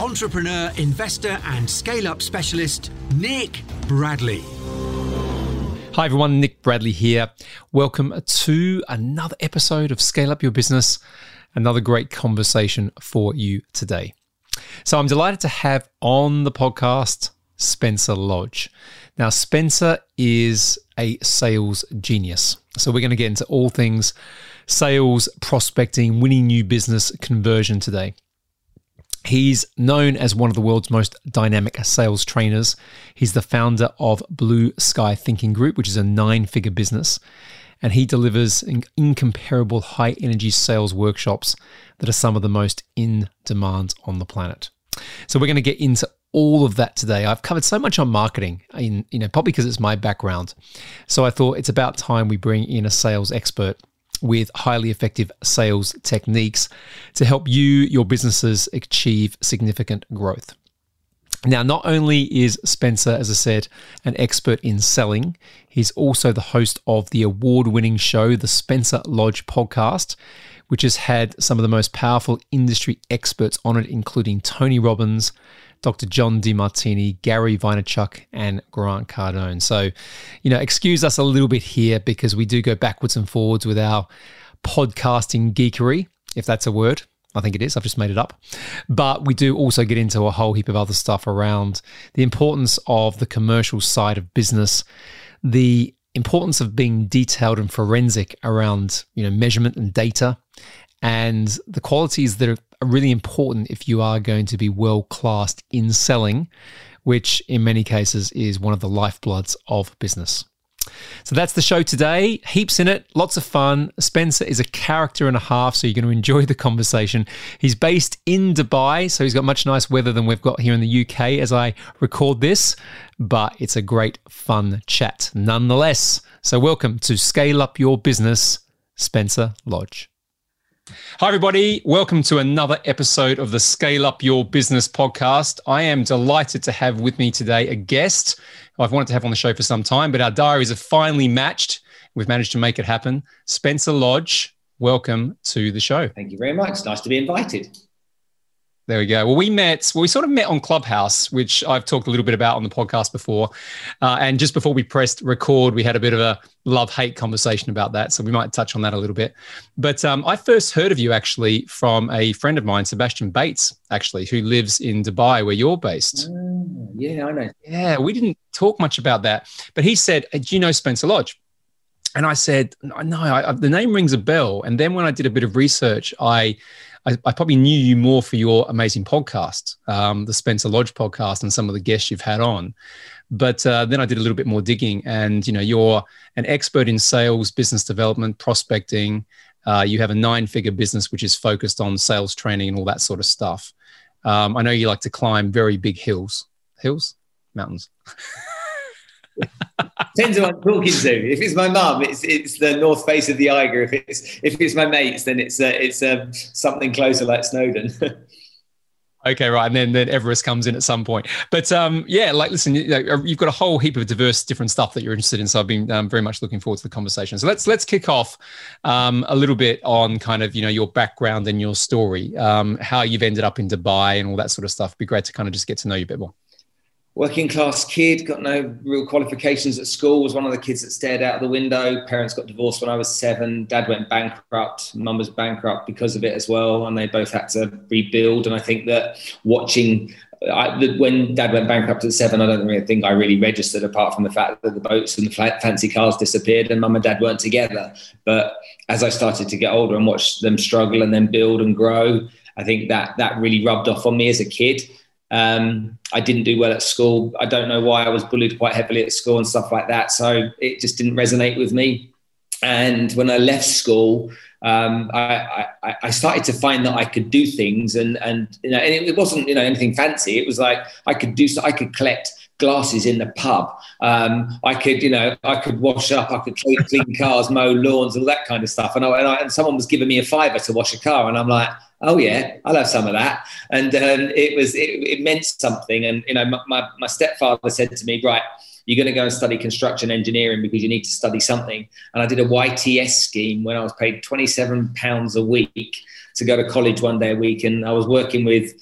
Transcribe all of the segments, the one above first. entrepreneur, investor, and scale-up specialist, Nick Bradley. Hi everyone, Nick Bradley here. Welcome to another episode of Scale Up Your Business, another great conversation for you today. So I'm delighted to have on the podcast, Spencer Lodge. Now, Spencer is a sales genius. So we're going to get into all things sales, prospecting, winning new business, conversion today. He's known as one of the world's most dynamic sales trainers. He's the founder of Blue Sky Thinking Group, which is a nine-figure business, and he delivers incomparable high-energy sales workshops that are some of the most in-demand on the planet. So we're going to get into all of that today. I've covered so much on marketing, probably because it's my background. So I thought it's about time we bring in a sales expert with highly effective sales techniques to help you, your businesses, achieve significant growth. Now, not only is Spencer, as I said, an expert in selling, he's also the host of the award-winning show, The Spencer Lodge podcast, which has had some of the most powerful industry experts on it, including Tony Robbins, Dr. John Demartini, Gary Vaynerchuk, and Grant Cardone. So, excuse us a little bit here because we do go backwards and forwards with our podcasting geekery, if that's a word. I think it is. I've just made it up. But we do also get into a whole heap of other stuff around the importance of the commercial side of business, the importance of being detailed and forensic around, measurement and data, and the qualities that are really important if you are going to be well-classed in selling, which in many cases is one of the lifebloods of business. So that's the show today. Heaps in it, lots of fun. Spencer is a character and a half, so you're going to enjoy the conversation. He's based in Dubai, so he's got much nicer weather than we've got here in the UK as I record this, but it's a great fun chat nonetheless. So welcome to Scale Up Your Business, Spencer Lodge. Hi, everybody. Welcome to another episode of the Scale Up Your Business podcast. I am delighted to have with me today a guest who I've wanted to have on the show for some time, but our diaries have finally matched. We've managed to make it happen. Spencer Lodge, welcome to the show. Thank you very much. It's nice to be invited. There we go. Well, we sort of met on Clubhouse, which I've talked a little bit about on the podcast before. And just before we pressed record, we had a bit of a love-hate conversation about that. So we might touch on that a little bit. But I first heard of you actually from a friend of mine, Sebastian Bates, actually, who lives in Dubai where you're based. Yeah, I know. Yeah, we didn't talk much about that. But he said, do you know Spencer Lodge? And I said, no, the name rings a bell. And then when I did a bit of research, I probably knew you more for your amazing podcast, the Spencer Lodge podcast, and some of the guests you've had on. But then I did a little bit more digging, and you're an expert in sales, business development, prospecting. You have a nine-figure business which is focused on sales training and all that sort of stuff. I know you like to climb very big hills, mountains. Depends who I'm talking to. If it's my mum, it's the north face of the Eiger. If it's my mates, then it's something closer like Snowdon. Okay, right, and then Everest comes in at some point. But listen, you've got a whole heap of diverse different stuff that you're interested in. So I've been very much looking forward to the conversation. So let's kick off a little bit on kind of your background and your story, how you've ended up in Dubai and all that sort of stuff. It'd be great to kind of just get to know you a bit more. Working class kid, got no real qualifications at school, was one of the kids that stared out of the window. Parents got divorced when I was 7. Dad went bankrupt. Mum was bankrupt because of it as well. And they both had to rebuild. And I think that when Dad went bankrupt at 7, I don't really think I really registered, apart from the fact that the boats and the fancy cars disappeared and Mum and Dad weren't together. But as I started to get older and watched them struggle and then build and grow, I think that really rubbed off on me as a kid. I didn't do well at school. I don't know why. I was bullied quite heavily at school and stuff like that. So it just didn't resonate with me. And when I left school, I started to find that I could do things, and it wasn't anything fancy. It was like I could collect glasses in the pub. I could wash up, I could clean cars, mow lawns, all that kind of stuff. And someone was giving me a $5 to wash a car, and I'm like, oh yeah, I'll have some of that. And it meant something. And you know, my stepfather said to me, right, you're going to go and study construction engineering because you need to study something. And I did a YTS scheme when I was paid £27 a week to go to college one day a week. And I was working with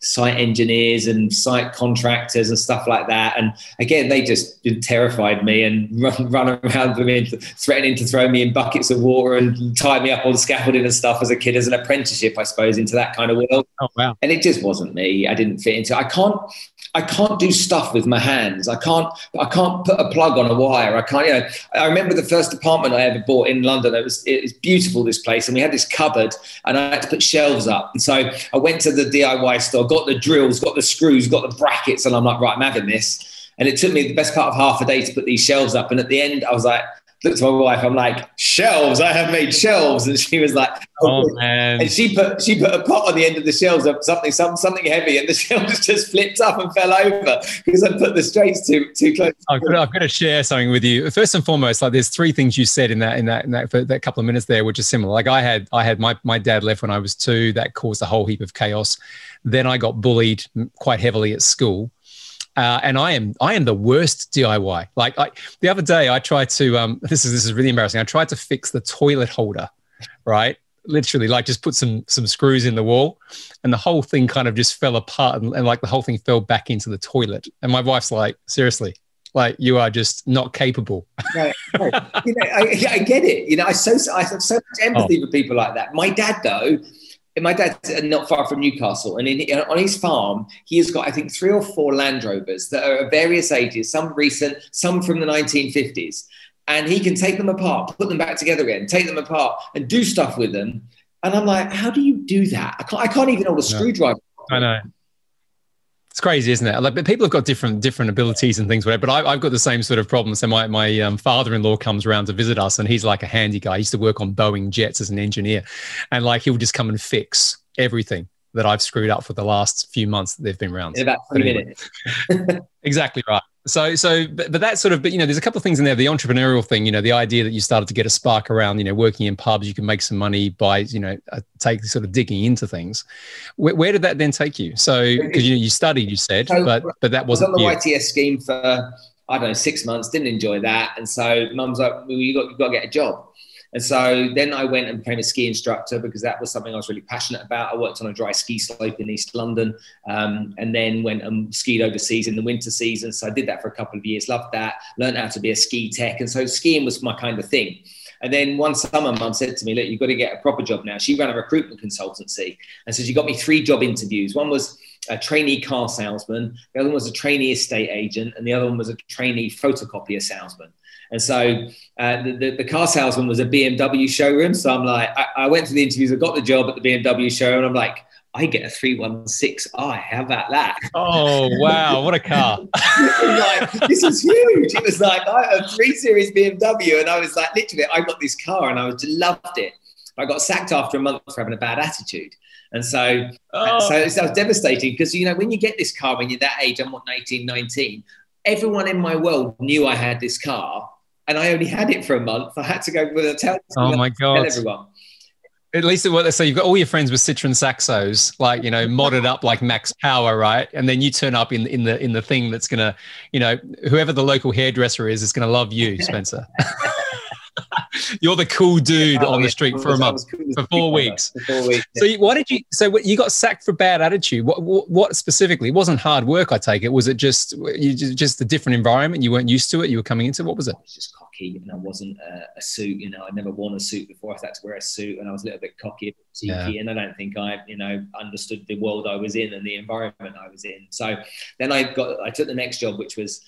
site engineers and site contractors and stuff like that. And again, they just terrified me and run around with me, threatening to throw me in buckets of water and tie me up on scaffolding and stuff as a kid, as an apprenticeship, I suppose, into that kind of world. Oh, wow. And it just wasn't me. I didn't fit into it. I can't do stuff with my hands. I can't put a plug on a wire. I can't, you know, I remember the first apartment I ever bought in London. It was beautiful, this place. And we had this cupboard and I had to put shelves up. And so I went to the DIY store, got the drills, got the screws, got the brackets. And I'm like, right, I'm having this. And it took me the best part of half a day to put these shelves up. And at the end, I was like, looked at my wife, I'm like, shelves, I have made shelves. And she was like, oh man. And she put a pot on the end of the shelves of something heavy, and the shelves just flipped up and fell over because I put the straits too close. I've got to share something with you. First and foremost, like there's three things you said in that couple of minutes there, which are similar. Like I had my dad left when I was 2, that caused a whole heap of chaos. Then I got bullied quite heavily at school. And I am the worst DIY. Like the other day, I tried to this is really embarrassing. I tried to fix the toilet holder, right? Literally, like just put some screws in the wall, and the whole thing kind of just fell apart, and like the whole thing fell back into the toilet. And my wife's like, seriously, like you are just not capable. No. You know, I get it. You know, I have so much empathy for people like that. My dad though. My dad's not far from Newcastle, and on his farm, he has got, I think, 3 or 4 Land Rovers that are of various ages, some recent, some from the 1950s. And he can take them apart, put them back together again, take them apart and do stuff with them. And I'm like, how do you do that? I can't even hold a screwdriver. I know. It's crazy, isn't it? Like, but people have got different abilities and things, whatever. But I've got the same sort of problem. So my father-in-law comes around to visit us, and he's like a handy guy. He used to work on Boeing jets as an engineer, and like he'll just come and fix everything that I've screwed up for the last few months that they've been around. In about 20 minutes. Exactly right. So, but that sort of, but you know, there's a couple of things in there. The entrepreneurial thing, you know, the idea that you started to get a spark around, you know, working in pubs, you can make some money by, you know, digging into things. Where did that then take you? So, because you studied, you said, but that wasn't. I was on the YTS scheme for, I don't know, 6 months. Didn't enjoy that, and so mum's like, well, you've got to get a job. And so then I went and became a ski instructor because that was something I was really passionate about. I worked on a dry ski slope in East London, and then went and skied overseas in the winter season. So I did that for a couple of years, loved that, learned how to be a ski tech. And so skiing was my kind of thing. And then one summer, mum said to me, look, you've got to get a proper job now. She ran a recruitment consultancy. And so she got me 3 job interviews. One was a trainee car salesman. The other one was a trainee estate agent. And the other one was a trainee photocopier salesman. And so the car salesman was a BMW showroom. So I'm like, I went to the interviews, I got the job at the BMW showroom. And I'm like, I get a 316i. How about that? Oh, wow. What a car. Like, this was huge. It was like a 3 Series BMW. And I was like, literally, I got this car and I just loved it. I got sacked after a month for having a bad attitude. And so, so that was devastating because, you know, when you get this car, when you're that age, I'm 18, 19, everyone in my world knew I had this car. And I only had it for a month. I had to go with a tell. Oh my God! Tell everyone. At least it was. So you've got all your friends with Citroen Saxos, like, you know, modded up like Max Power, right? And then you turn up in the thing that's gonna, you know, whoever the local hairdresser is gonna love you, Spencer. You're the cool dude on the street for a month, for 4 weeks. So why did you? So you got sacked for bad attitude. What specifically? It wasn't hard work, I take it. Was it just a different environment? You weren't used to it. You were coming into. What was it? I was just cocky, and I wasn't a suit. You know, I'd never worn a suit before. I had to wear a suit, and I was a little bit cocky, cheeky, and I don't think I, you know, understood the world I was in and the environment I was in. So then I took the next job, which was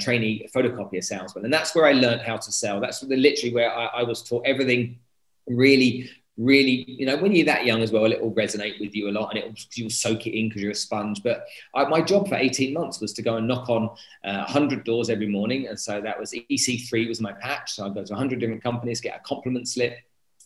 trainee photocopier salesman, and that's where I learned how to sell. That's literally where I was taught everything. Really, really, you know, when you're that young as well, it will resonate with you a lot, and you'll soak it in because you're a sponge. But my job for 18 months was to go and knock on 100 doors every morning, and so that was EC3 was my patch. So I'd go to 100 different companies, get a compliment slip,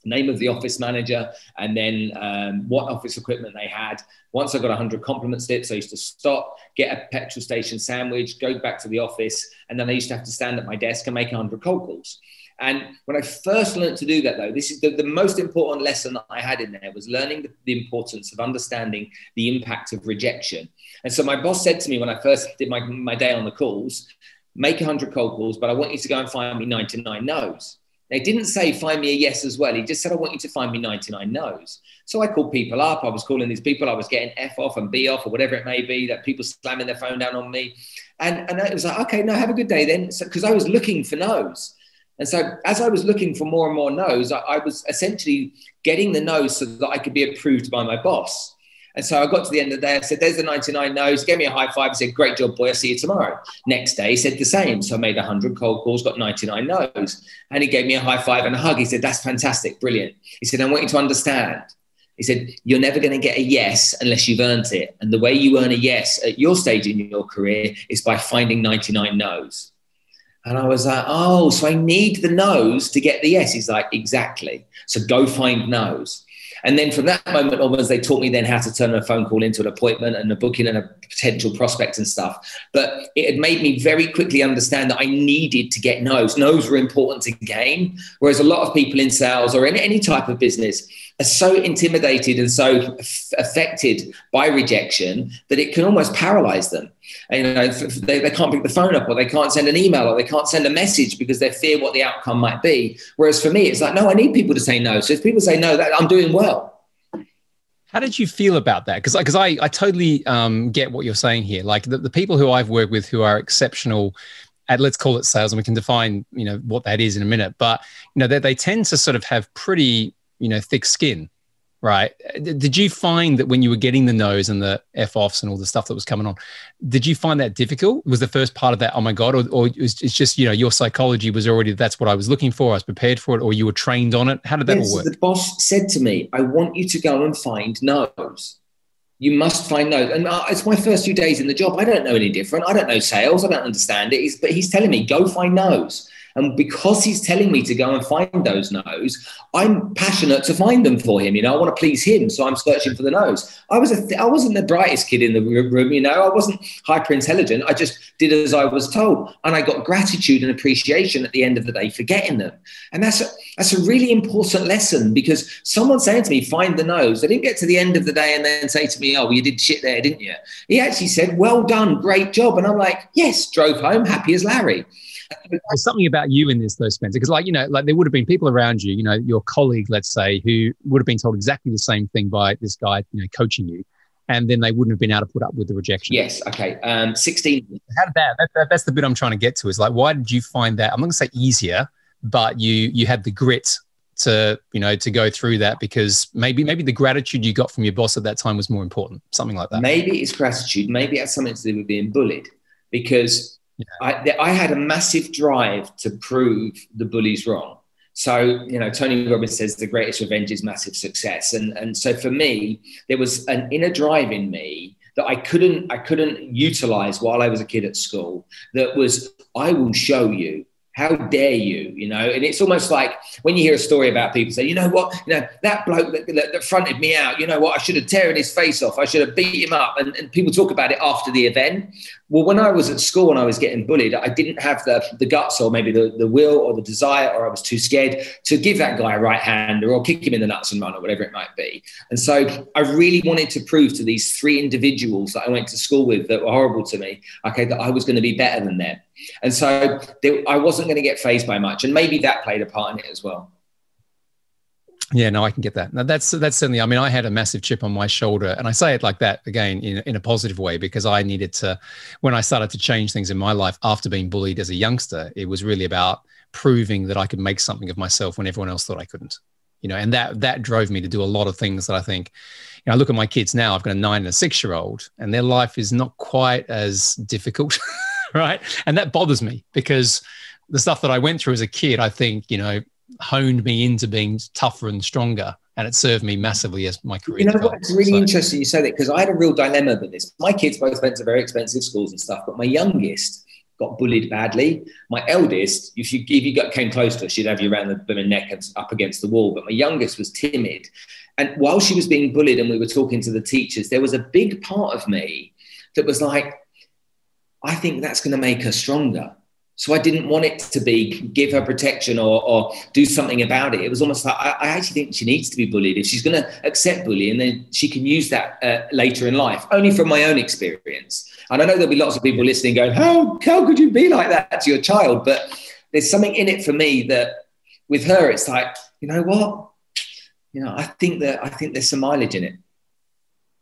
name of the office manager, and then what office equipment they had. Once I got 100 compliment slips, I used to stop, get a petrol station sandwich, go back to the office, and then I used to have to stand at my desk and make 100 cold calls. And when I first learned to do that, though, this is the most important lesson that I had in there, was learning the importance of understanding the impact of rejection. And so my boss said to me when I first did my day on the calls, make 100 cold calls, but I want you to go and find me 99 no's. They didn't say, find me a yes as well. He just said, I want you to find me 99 no's. So I called people up. I was calling these people. I was getting F off and B off or whatever it may be, that people slamming their phone down on me. And it was like, okay, no, have a good day then. So, because I was looking for no's. And so as I was looking for more and more no's, I was essentially getting the no's so that I could be approved by my boss. And so I got to the end of the day, I said, there's the 99 no's, gave me a high five, and said, great job, boy, I'll see you tomorrow. Next day, he said the same. So I made 100 cold calls, got 99 no's. And he gave me a high five and a hug. He said, that's fantastic, brilliant. He said, I want you to understand. He said, you're never going to get a yes unless you've earned it. And the way you earn a yes at your stage in your career is by finding 99 no's. And I was like, oh, so I need the no's to get the yes. He's like, exactly. So go find no's. And then from that moment onwards, they taught me then how to turn a phone call into an appointment and a booking and a potential prospect and stuff. But it had made me very quickly understand that I needed to get no's. No's were important to gain. Whereas a lot of people in sales or in any type of business are so intimidated and so affected by rejection that it can almost paralyze them. And, you know, they can't pick the phone up, or they can't send an email, or they can't send a message because they fear what the outcome might be. Whereas for me, it's like, no, I need people to say no. So if people say no, that I'm doing well. How did you feel about that? Because I totally get what you're saying here. Like the people who I've worked with who are exceptional at, let's call it sales, and we can define, you know, what that is in a minute. But, you know, they tend to sort of have pretty, you know, thick skin, right? Did you find that when you were getting the no's and the F-offs and all the stuff that was coming on, did you find that difficult? Was the first part of that, oh my God, or it's just, you know, your psychology was already, that's what I was looking for, I was prepared for it, or you were trained on it? How did that all work? The boss said to me, I want you to go and find no's. You must find no's. And it's my first few days in the job. I don't know any different. I don't know sales. I don't understand it. But he's telling me, go find no's. And because he's telling me to go and find those no's, I'm passionate to find them for him. You know, I want to please him. So I'm searching for the no's. I wasn't the brightest kid in the room. You know, I wasn't hyper intelligent. I just did as I was told. And I got gratitude and appreciation at the end of the day for getting them. And that's a really important lesson, because someone saying to me, find the no's, they didn't get to the end of the day and then say to me, oh, well, you did shit there, didn't you? He actually said, well done, great job. And I'm like, yes, drove home happy as Larry. There's something about you in this though, Spencer, because like, you know, like there would have been people around you, you know, your colleague, let's say, who would have been told exactly the same thing by this guy, you know, coaching you, and then they wouldn't have been able to put up with the rejection. Yes. Okay. 16. How did that's the bit I'm trying to get to, is like, why did you find that, I'm not gonna say easier, but you had the grit to, you know, to go through that, because maybe the gratitude you got from your boss at that time was more important, something like that. Maybe it's gratitude. Maybe it has something to do with being bullied, because yeah. I had a massive drive to prove the bullies wrong. So, you know, Tony Robbins says the greatest revenge is massive success. And so for me, there was an inner drive in me that I couldn't utilize while I was a kid at school. That was, I will show you. How dare you, you know? And it's almost like when you hear a story about people say, you know what, you know, that bloke that fronted me out, you know what, I should have tearing his face off. I should have beat him up. And people talk about it after the event. Well, when I was at school and I was getting bullied, I didn't have the guts, or maybe the will or the desire, or I was too scared to give that guy a right hander or kick him in the nuts and run or whatever it might be. And so I really wanted to prove to these three individuals that I went to school with that were horrible to me, okay, that I was going to be better than them. And so I wasn't going to get fazed by much. And maybe that played a part in it as well. Yeah, no, I can get that. Now, that's certainly, I mean, I had a massive chip on my shoulder, and I say it like that again in a positive way, because I needed to, when I started to change things in my life after being bullied as a youngster, it was really about proving that I could make something of myself when everyone else thought I couldn't. You know, and that drove me to do a lot of things that I think, you know, I look at my kids now, I've got a 9 and a 6-year-old, and their life is not quite as difficult. Right. And that bothers me, because the stuff that I went through as a kid, I think, you know, honed me into being tougher and stronger. And it served me massively as my career. You know what? It's really interesting you say that, because I had a real dilemma with this. My kids both went to very expensive schools and stuff, but my youngest got bullied badly. My eldest, if you came close to her, she'd have you around the blooming neck and up against the wall. But my youngest was timid. And while she was being bullied and we were talking to the teachers, there was a big part of me that was like, I think that's going to make her stronger. So I didn't want it to be give her protection or do something about it. It was almost like, I actually think she needs to be bullied. If she's going to accept bullying, then she can use that later in life, only from my own experience. And I know there'll be lots of people listening going, how could you be like that to your child? But there's something in it for me that with her, it's like, you know what? You know, I think there's some mileage in it.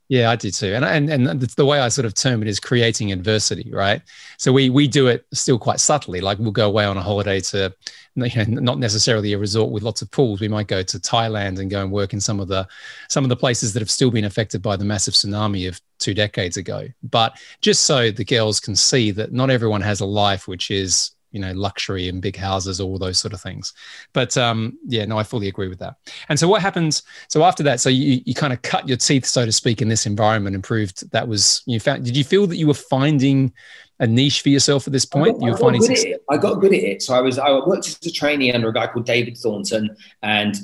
Yeah, I do too. And the way I sort of term it is creating adversity, right? So we do it still quite subtly. Like we'll go away on a holiday to, you know, not necessarily a resort with lots of pools. We might go to Thailand and go and work in some of the places that have still been affected by the massive tsunami of 2 decades ago. But just so the girls can see that not everyone has a life which is, you know, luxury and big houses, all those sort of things. But yeah, no, I fully agree with that. And so what happens? So after that, so you kind of cut your teeth, so to speak, in this environment and proved that was, you found, did you feel that you were finding a niche for yourself at this point? I got good at it. So I worked as a trainee under a guy called David Thornton, and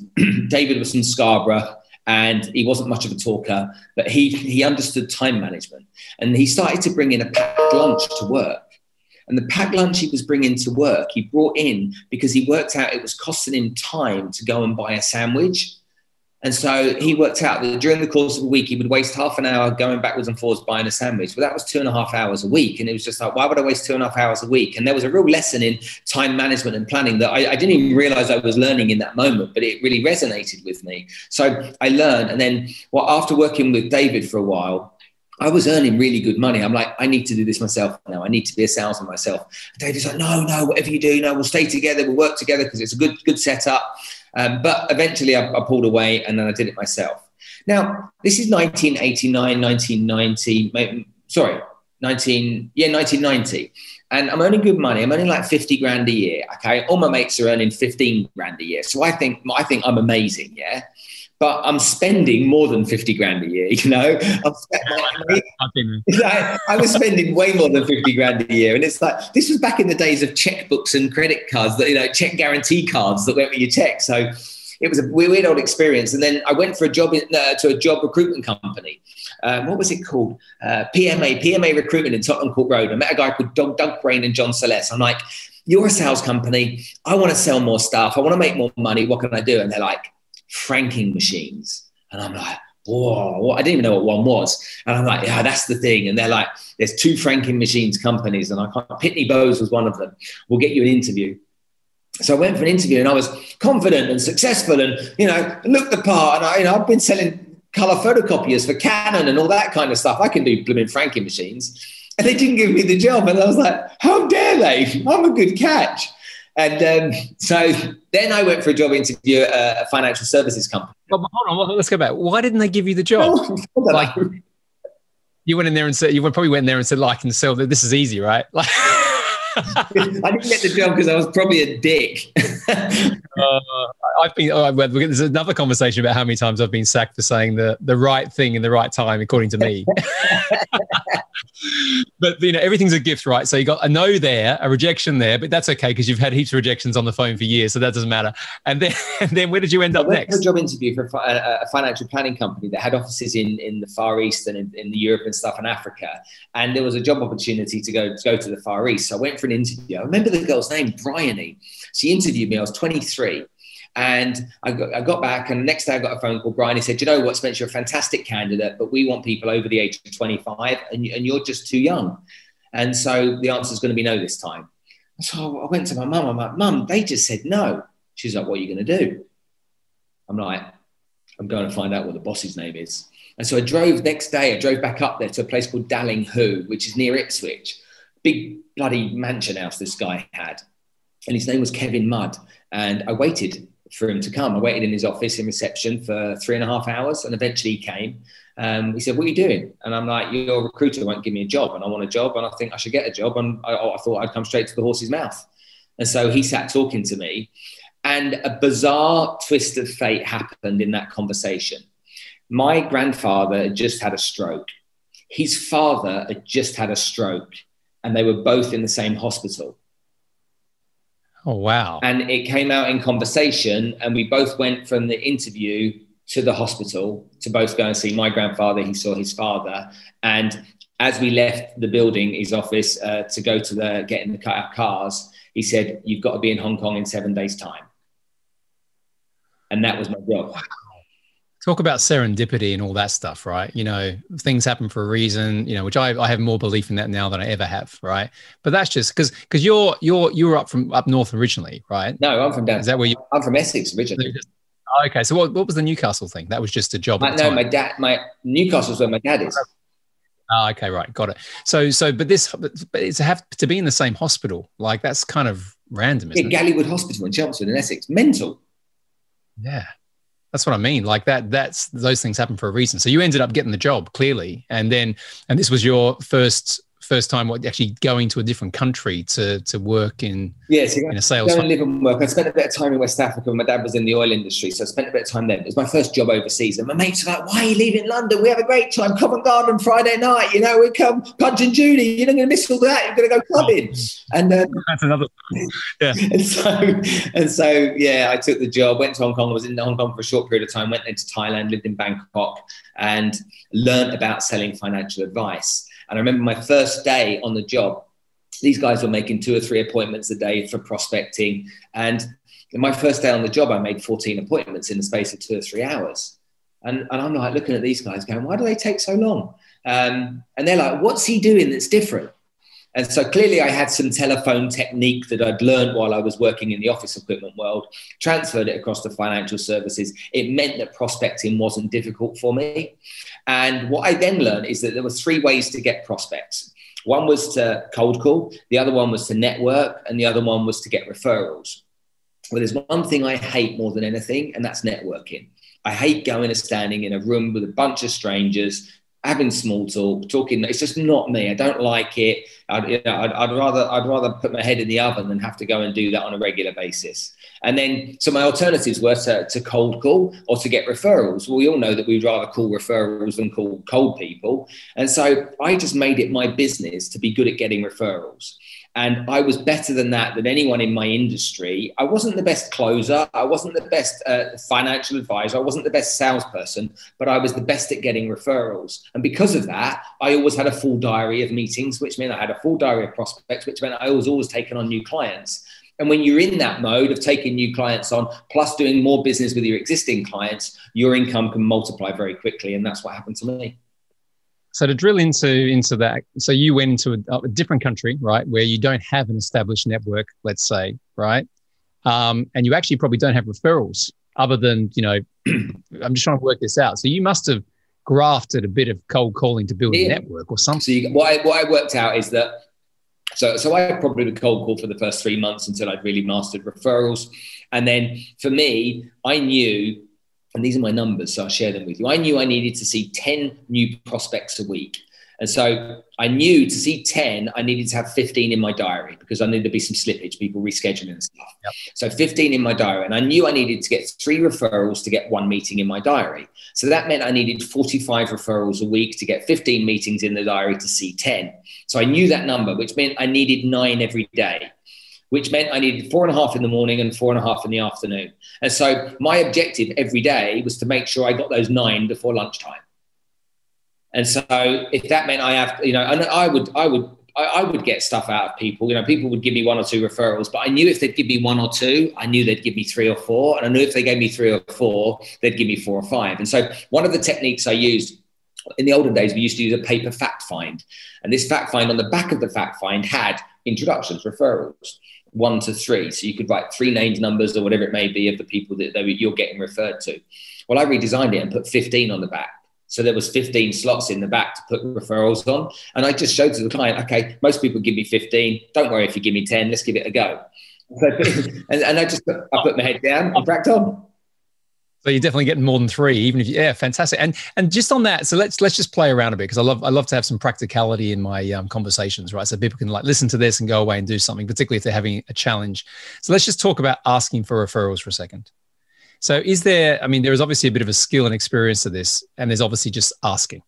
David was from Scarborough. And he wasn't much of a talker, but he understood time management. And he started to bring in a packed lunch to work. And the packed lunch he was bringing to work, he brought in because he worked out it was costing him time to go and buy a sandwich. And so he worked out that during the course of a week, he would waste half an hour going backwards and forwards buying a sandwich. But that was 2.5 hours a week. And it was just like, why would I waste 2.5 hours a week? And there was a real lesson in time management and planning that I didn't even realize I was learning in that moment, but it really resonated with me. So I learned. And then after working with David for a while, I was earning really good money. I'm like, I need to do this myself now. I need to be a salesman myself. And David's like, no, whatever you do, no, we'll stay together. We'll work together because it's a good setup. But eventually I pulled away and then I did it myself. Now, this is 1990. And I'm earning good money. I'm earning like 50 grand a year. Okay. All my mates are earning 15 grand a year. So I think I'm amazing. Yeah. But I'm spending more than 50 grand a year, you know? I was spending way more than 50 grand a year. And it's like, this was back in the days of checkbooks and credit cards, that, you know, check guarantee cards that went with your check. So it was a weird old experience. And then I went for a job to a job recruitment company. What was it called? PMA Recruitment in Tottenham Court Road. I met a guy called Doug Brain and John Celeste. I'm like, you're a sales company. I want to sell more stuff. I want to make more money. What can I do? And they're like, franking machines. And I'm like, whoa, I didn't even know what one was. And I'm like, yeah, that's the thing. And they're like, there's 2 franking machines companies. And Pitney Bowes was one of them. We'll get you an interview. So I went for an interview and I was confident and successful and, you know, looked the part. And I've been selling color photocopiers for Canon and all that kind of stuff. I can do blooming franking machines. And they didn't give me the job. And I was like, how dare they? I'm a good catch. And so then I went for a job interview at a financial services company. Well, hold on, let's go back. Why didn't they give you the job? Like, you went in there and said, I can sell that. This is easy, right? Like, I didn't get the job because I was probably a dick. There's another conversation about how many times I've been sacked for saying the right thing in the right time, according to me. But, you know, everything's a gift, right? So you got a no there, a rejection there, but that's okay because you've had heaps of rejections on the phone for years, so that doesn't matter. And then where did you end up next? I went for a job interview for a financial planning company that had offices in the Far East and in Europe and stuff and Africa. And there was a job opportunity to go to the Far East. So I went for an interview. I remember the girl's name, Bryony. She interviewed me. I was 23. And I got back, and the next day I got a phone call. Bryony said, you know what, Spencer, you're a fantastic candidate, but we want people over the age of 25, and you're just too young. And so the answer is going to be no this time. So I went to my mum. I'm like, Mum, they just said no. She's like, what are you going to do? I'm like, I'm going to find out what the boss's name is. And so I drove back up there to a place called Dalling Hoo, which is near Ipswich. Big bloody mansion house this guy had. And his name was Kevin Mudd. And I waited for him to come. I waited in his office in reception for 3.5 hours, and eventually he came. He said, what are you doing? And I'm like, your recruiter won't give me a job, and I want a job, and I think I should get a job. And I thought I'd come straight to the horse's mouth. And so he sat talking to me, and a bizarre twist of fate happened in that conversation. My grandfather had just had a stroke. His father had just had a stroke. and they were both in the same hospital. Oh, wow. And it came out in conversation, and we both went from the interview to the hospital to both go and see my grandfather. He saw his father. And as we left the building, his office, to go to get in the cars, he said, "You've got to be in Hong Kong in 7 days' time." And that was my job. Wow. Talk about serendipity and all that stuff, right? You know, things happen for a reason, you know, which I have more belief in that now than I ever have, right? But that's just because you were up north originally, right? No, I'm from down. Is that where you? I'm from Essex originally. Okay, so what was the Newcastle thing? That was just a job. No, my Newcastle's where my dad is. Oh, okay, right, got it. So, but it's have to be in the same hospital. Like that's kind of random, isn't it? Gallywood Hospital in Chelmsford in Essex, mental. Yeah, that's what I mean. Like that's those things happen for a reason. So you ended up getting the job clearly, and this was your first time actually going to a different country to work in. Yes, yeah, so in a sales. Go and live and work. I spent a bit of time in West Africa. My dad was in the oil industry, so I spent a bit of time there. It was my first job overseas, and my mates were like, "Why are you leaving London? We have a great time. Covent Garden Friday night. You know, we come Punch and Judy. You're not going to miss all that. You're going to go clubbing." Oh, and that's another. Yeah. and so yeah, I took the job. Went to Hong Kong. I was in Hong Kong for a short period of time. Went into Thailand. Lived in Bangkok, and learned about selling financial advice. And I remember my first day on the job, these guys were making 2 or 3 appointments a day for prospecting. And in my first day on the job, I made 14 appointments in the space of 2 or 3 hours. And I'm like looking at these guys going, why do they take so long? And they're like, what's he doing that's different? And so clearly I had some telephone technique that I'd learned while I was working in the office equipment world, transferred it across to financial services. It meant that prospecting wasn't difficult for me. And what I then learned is that there were 3 ways to get prospects. One was to cold call, the other one was to network, and the other one was to get referrals. Well, there's one thing I hate more than anything, and that's networking. I hate going and standing in a room with a bunch of strangers, having small talk, talking. It's just not me. I don't like it. I'd rather put my head in the oven than have to go and do that on a regular basis. And then, so my alternatives were to cold call or to get referrals. Well, we all know that we'd rather call referrals than call cold people. And so I just made it my business to be good at getting referrals. And I was better than that than anyone in my industry. I wasn't the best closer. I wasn't the best financial advisor. I wasn't the best salesperson, but I was the best at getting referrals. And because of that, I always had a full diary of meetings, which meant I had a full diary of prospects, which meant I was always taking on new clients. And when you're in that mode of taking new clients on, plus doing more business with your existing clients, your income can multiply very quickly. And that's what happened to me. So to drill into that, so you went into a different country, right, where you don't have an established network, let's say, right? And you actually probably don't have referrals other than, you know, I'm just trying to work this out. So you must have grafted a bit of cold calling to build a network or something. So what I worked out is that, so I probably would cold call for the first 3 months until I'd really mastered referrals. And then for me, I knew, and these are my numbers, so I'll share them with you. I knew I needed to see 10 new prospects a week. And so I knew to see 10, I needed to have 15 in my diary because I needed to be some slippage, people rescheduling and stuff. Yep. So 15 in my diary. And I knew I needed to get 3 referrals to get 1 meeting in my diary. So that meant I needed 45 referrals a week to get 15 meetings in the diary to see 10. So I knew that number, which meant I needed 9 every day, which meant I needed 4.5 in the morning and 4.5 in the afternoon. And so my objective every day was to make sure I got those 9 before lunchtime. And so if that meant I have, you know, and I would get stuff out of people, you know, people would give me 1 or 2 referrals, but I knew if they'd give me 1 or 2, I knew they'd give me 3 or 4. And I knew if they gave me 3 or 4, they'd give me 4 or 5. And so one of the techniques I used in the olden days, we used to use a paper fact find. And this fact find on the back of the fact find had introductions, referrals, 1 to 3. So you could write 3 names, numbers, or whatever it may be of the people that you're getting referred to. Well, I redesigned it and put 15 on the back. So there was 15 slots in the back to put referrals on. And I just showed to the client, okay, most people give me 15. Don't worry if you give me 10, let's give it a go. And I put my head down and cracked on. So you're definitely getting more than 3, even if fantastic. And just on that, so let's just play around a bit because I love to have some practicality in my conversations, right? So people can like listen to this and go away and do something, particularly if they're having a challenge. So let's just talk about asking for referrals for a second. So is there? I mean, there is obviously a bit of a skill and experience to this, and there's obviously just asking.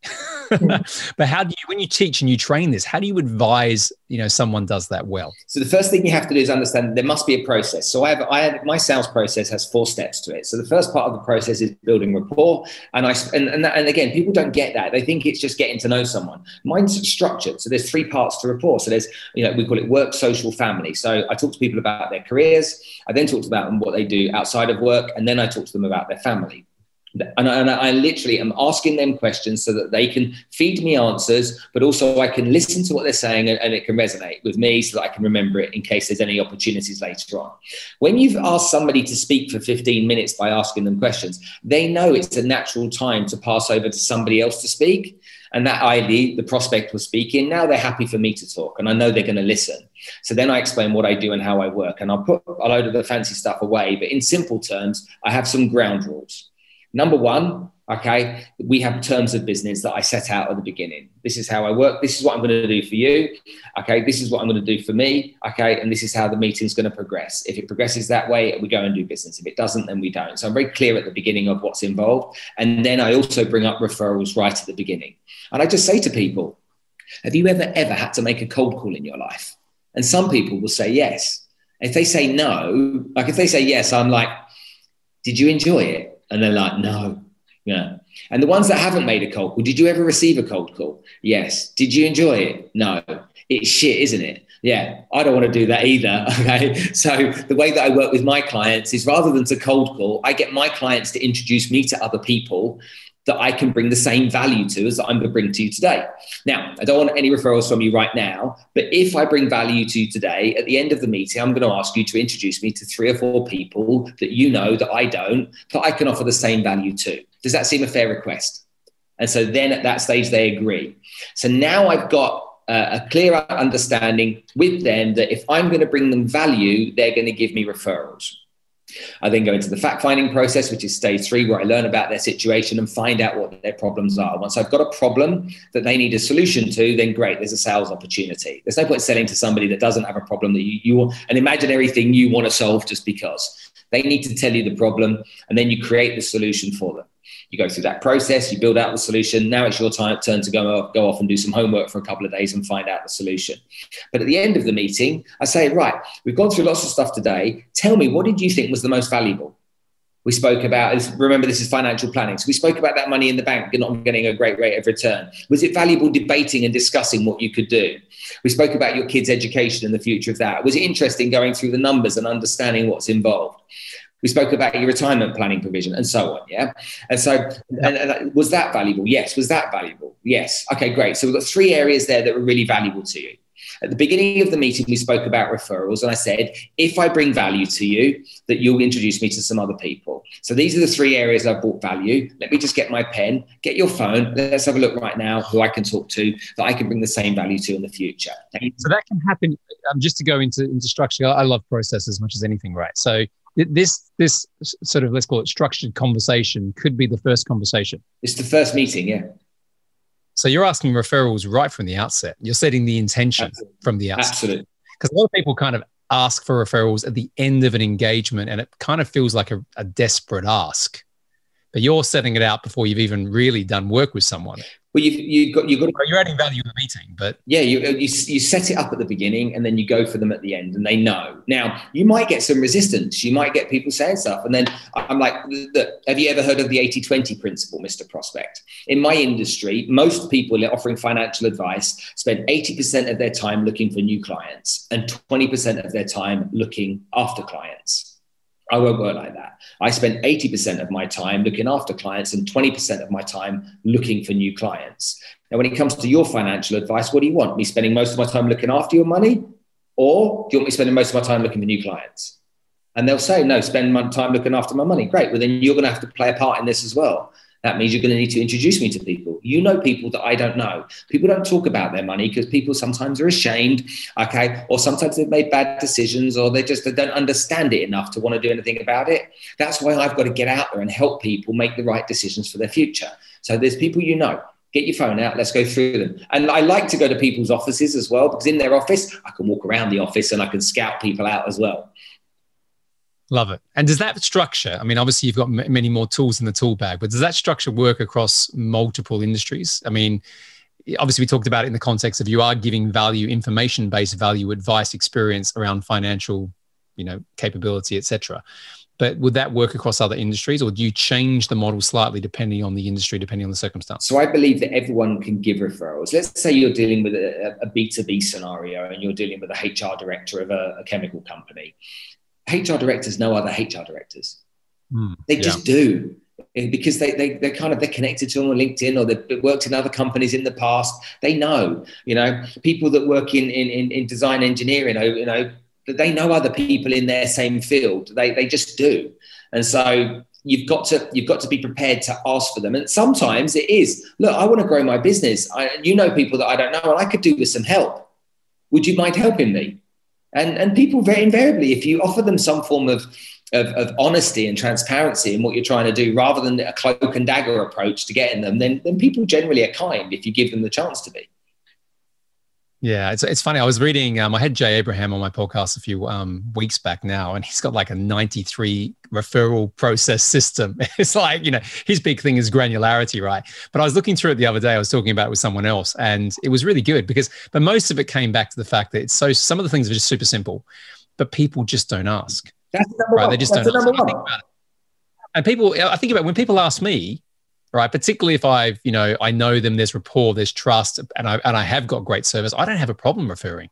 But how do you, when you teach and you train this, how do you advise you know, someone does that well? So the first thing you have to do is understand there must be a process. So I have my sales process has 4 steps to it. So the first part of the process is building rapport. And again, people don't get that. They think it's just getting to know someone. Mine's structured. So there's 3 parts to rapport. So there's, you know, we call it work, social, family. So I talk to people about their careers. I then talk to them about what they do outside of work. And then I talk to them about their family. And I literally am asking them questions so that they can feed me answers, but also I can listen to what they're saying and it can resonate with me so that I can remember it in case there's any opportunities later on. When you've asked somebody to speak for 15 minutes by asking them questions, they know it's a natural time to pass over to somebody else to speak. And that ID, the prospect was speaking. Now they're happy for me to talk and I know they're going to listen. So then I explain what I do and how I work. And I'll put a load of the fancy stuff away. But in simple terms, I have some ground rules. Number one, okay, we have terms of business that I set out at the beginning. This is how I work. This is what I'm going to do for you. Okay, this is what I'm going to do for me. Okay, and this is how the meeting's going to progress. If it progresses that way, we go and do business. If it doesn't, then we don't. So I'm very clear at the beginning of what's involved. And then I also bring up referrals right at the beginning. And I just say to people, have you ever had to make a cold call in your life? And some people will say yes. If they say no, like if they say yes, I'm like, did you enjoy it? And they're like, no. Yeah. And the ones that haven't made a cold call, did you ever receive a cold call? Yes. Did you enjoy it? No. It's shit, isn't it? Yeah. I don't want to do that either. Okay. So the way that I work with my clients is rather than to cold call, I get my clients to introduce me to other people that I can bring the same value to as I'm going to bring to you today. Now, I don't want any referrals from you right now, but if I bring value to you today, at the end of the meeting, I'm going to ask you to introduce me to 3 or 4 people that you know that I don't, that I can offer the same value to. Does that seem a fair request? And so then at that stage, they agree. So now I've got a clear understanding with them that if I'm going to bring them value, they're going to give me referrals. I then go into the fact-finding process, which is stage 3, where I learn about their situation and find out what their problems are. Once I've got a problem that they need a solution to, then great, there's a sales opportunity. There's no point selling to somebody that doesn't have a problem that you an imaginary thing you want to solve just because. They need to tell you the problem, and then you create the solution for them. You go through that process, you build out the solution. Now it's your turn to go off and do some homework for a couple of days and find out the solution. But at the end of the meeting, I say, right, we've gone through lots of stuff today. Tell me, what did you think was the most valuable? We spoke about, remember, this is financial planning. So we spoke about that money in the bank, you're not getting a great rate of return. Was it valuable debating and discussing what you could do? We spoke about your kids' education and the future of that. Was it interesting going through the numbers and understanding what's involved? We spoke about your retirement planning provision and so on, yeah? And so, and was that valuable? Yes. Was that valuable? Yes. Okay, great. So we've got 3 areas there that were really valuable to you. At the beginning of the meeting, we spoke about referrals, and I said, if I bring value to you, that you'll introduce me to some other people. So these are the 3 areas I've brought value. Let me just get my pen, get your phone. Let's have a look right now who I can talk to, that I can bring the same value to in the future. So that can happen, just to go into structure, I love process as much as anything, right? So This sort of, let's call it structured conversation, could be the first conversation. It's the first meeting, yeah. So you're asking referrals right from the outset. You're setting the intention from the outset. Absolutely. Because a lot of people kind of ask for referrals at the end of an engagement, and it kind of feels like a desperate ask. But you're setting it out before you've even really done work with someone. Well, you've got you're adding value in the meeting, but yeah, you set it up at the beginning and then you go for them at the end, and they know. Now you might get some resistance. You might get people saying stuff, and then I'm like, "Have you ever heard of the 80-20 principle, Mr. Prospect?" In my industry, most people offering financial advice spend 80% of their time looking for new clients and 20% of their time looking after clients. I won't work like that. I spend 80% of my time looking after clients and 20% of my time looking for new clients. Now, when it comes to your financial advice, what do you want? Me spending most of my time looking after your money? Or do you want me spending most of my time looking for new clients? And they'll say, no, spend my time looking after my money. Great. Well, then you're going to have to play a part in this as well. That means you're going to need to introduce me to people. You know people that I don't know. People don't talk about their money because people sometimes are ashamed, okay? Or sometimes they've made bad decisions, or they don't understand it enough to want to do anything about it. That's why I've got to get out there and help people make the right decisions for their future. So there's people you know. Get your phone out. Let's go through them. And I like to go to people's offices as well, because in their office, I can walk around the office and I can scout people out as well. Love it. And does that structure, I mean, obviously you've got many more tools in the tool bag, but does that structure work across multiple industries? I mean, obviously we talked about it in the context of you are giving value, information-based value, advice, experience around financial, capability, etc. But would that work across other industries, or do you change the model slightly depending on the industry, depending on the circumstance? So I believe that everyone can give referrals. Let's say you're dealing with a B2B scenario and you're dealing with a HR director of a chemical company. HR directors know other HR directors. They just do. Because they're kind of, they're connected to them on LinkedIn, or they've worked in other companies in the past. They know, people that work in design engineering, they know other people in their same field. They just do. And so you've got to be prepared to ask for them. And sometimes it is, look, I want to grow my business. People that I don't know, and I could do with some help. Would you mind helping me? And people very invariably, if you offer them some form of honesty and transparency in what you're trying to do, rather than a cloak and dagger approach to getting them, then people generally are kind if you give them the chance to be. Yeah, it's funny. I was reading, I had Jay Abraham on my podcast a few weeks back now, and he's got like a 93 referral process system. It's like, his big thing is granularity, right? But I was looking through it the other day. I was talking about it with someone else, and it was really good but most of it came back to the fact that some of the things are just super simple, but people just don't ask. That's the number one. They just don't ask. And people, I think about when people ask me, right, particularly if I've, I know them, there's rapport, there's trust, and I have got great service, I don't have a problem referring.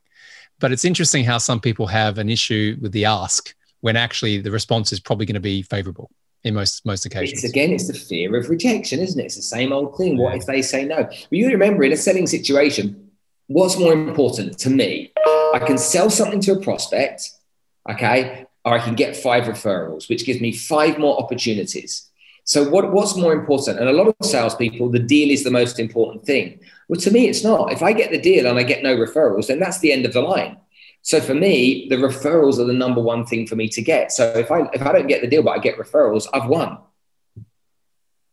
But it's interesting how some people have an issue with the ask when actually the response is probably going to be favorable in most occasions. It's the fear of rejection, isn't it? It's the same old thing. What if they say no? Well, you remember, in a selling situation, what's more important to me? I can sell something to a prospect, okay? Or I can get 5 referrals, which gives me 5 more opportunities. So what's more important? And a lot of salespeople, the deal is the most important thing. Well, to me, it's not. If I get the deal and I get no referrals, then that's the end of the line. So for me, the referrals are the number one thing for me to get. So if I don't get the deal, but I get referrals, I've won.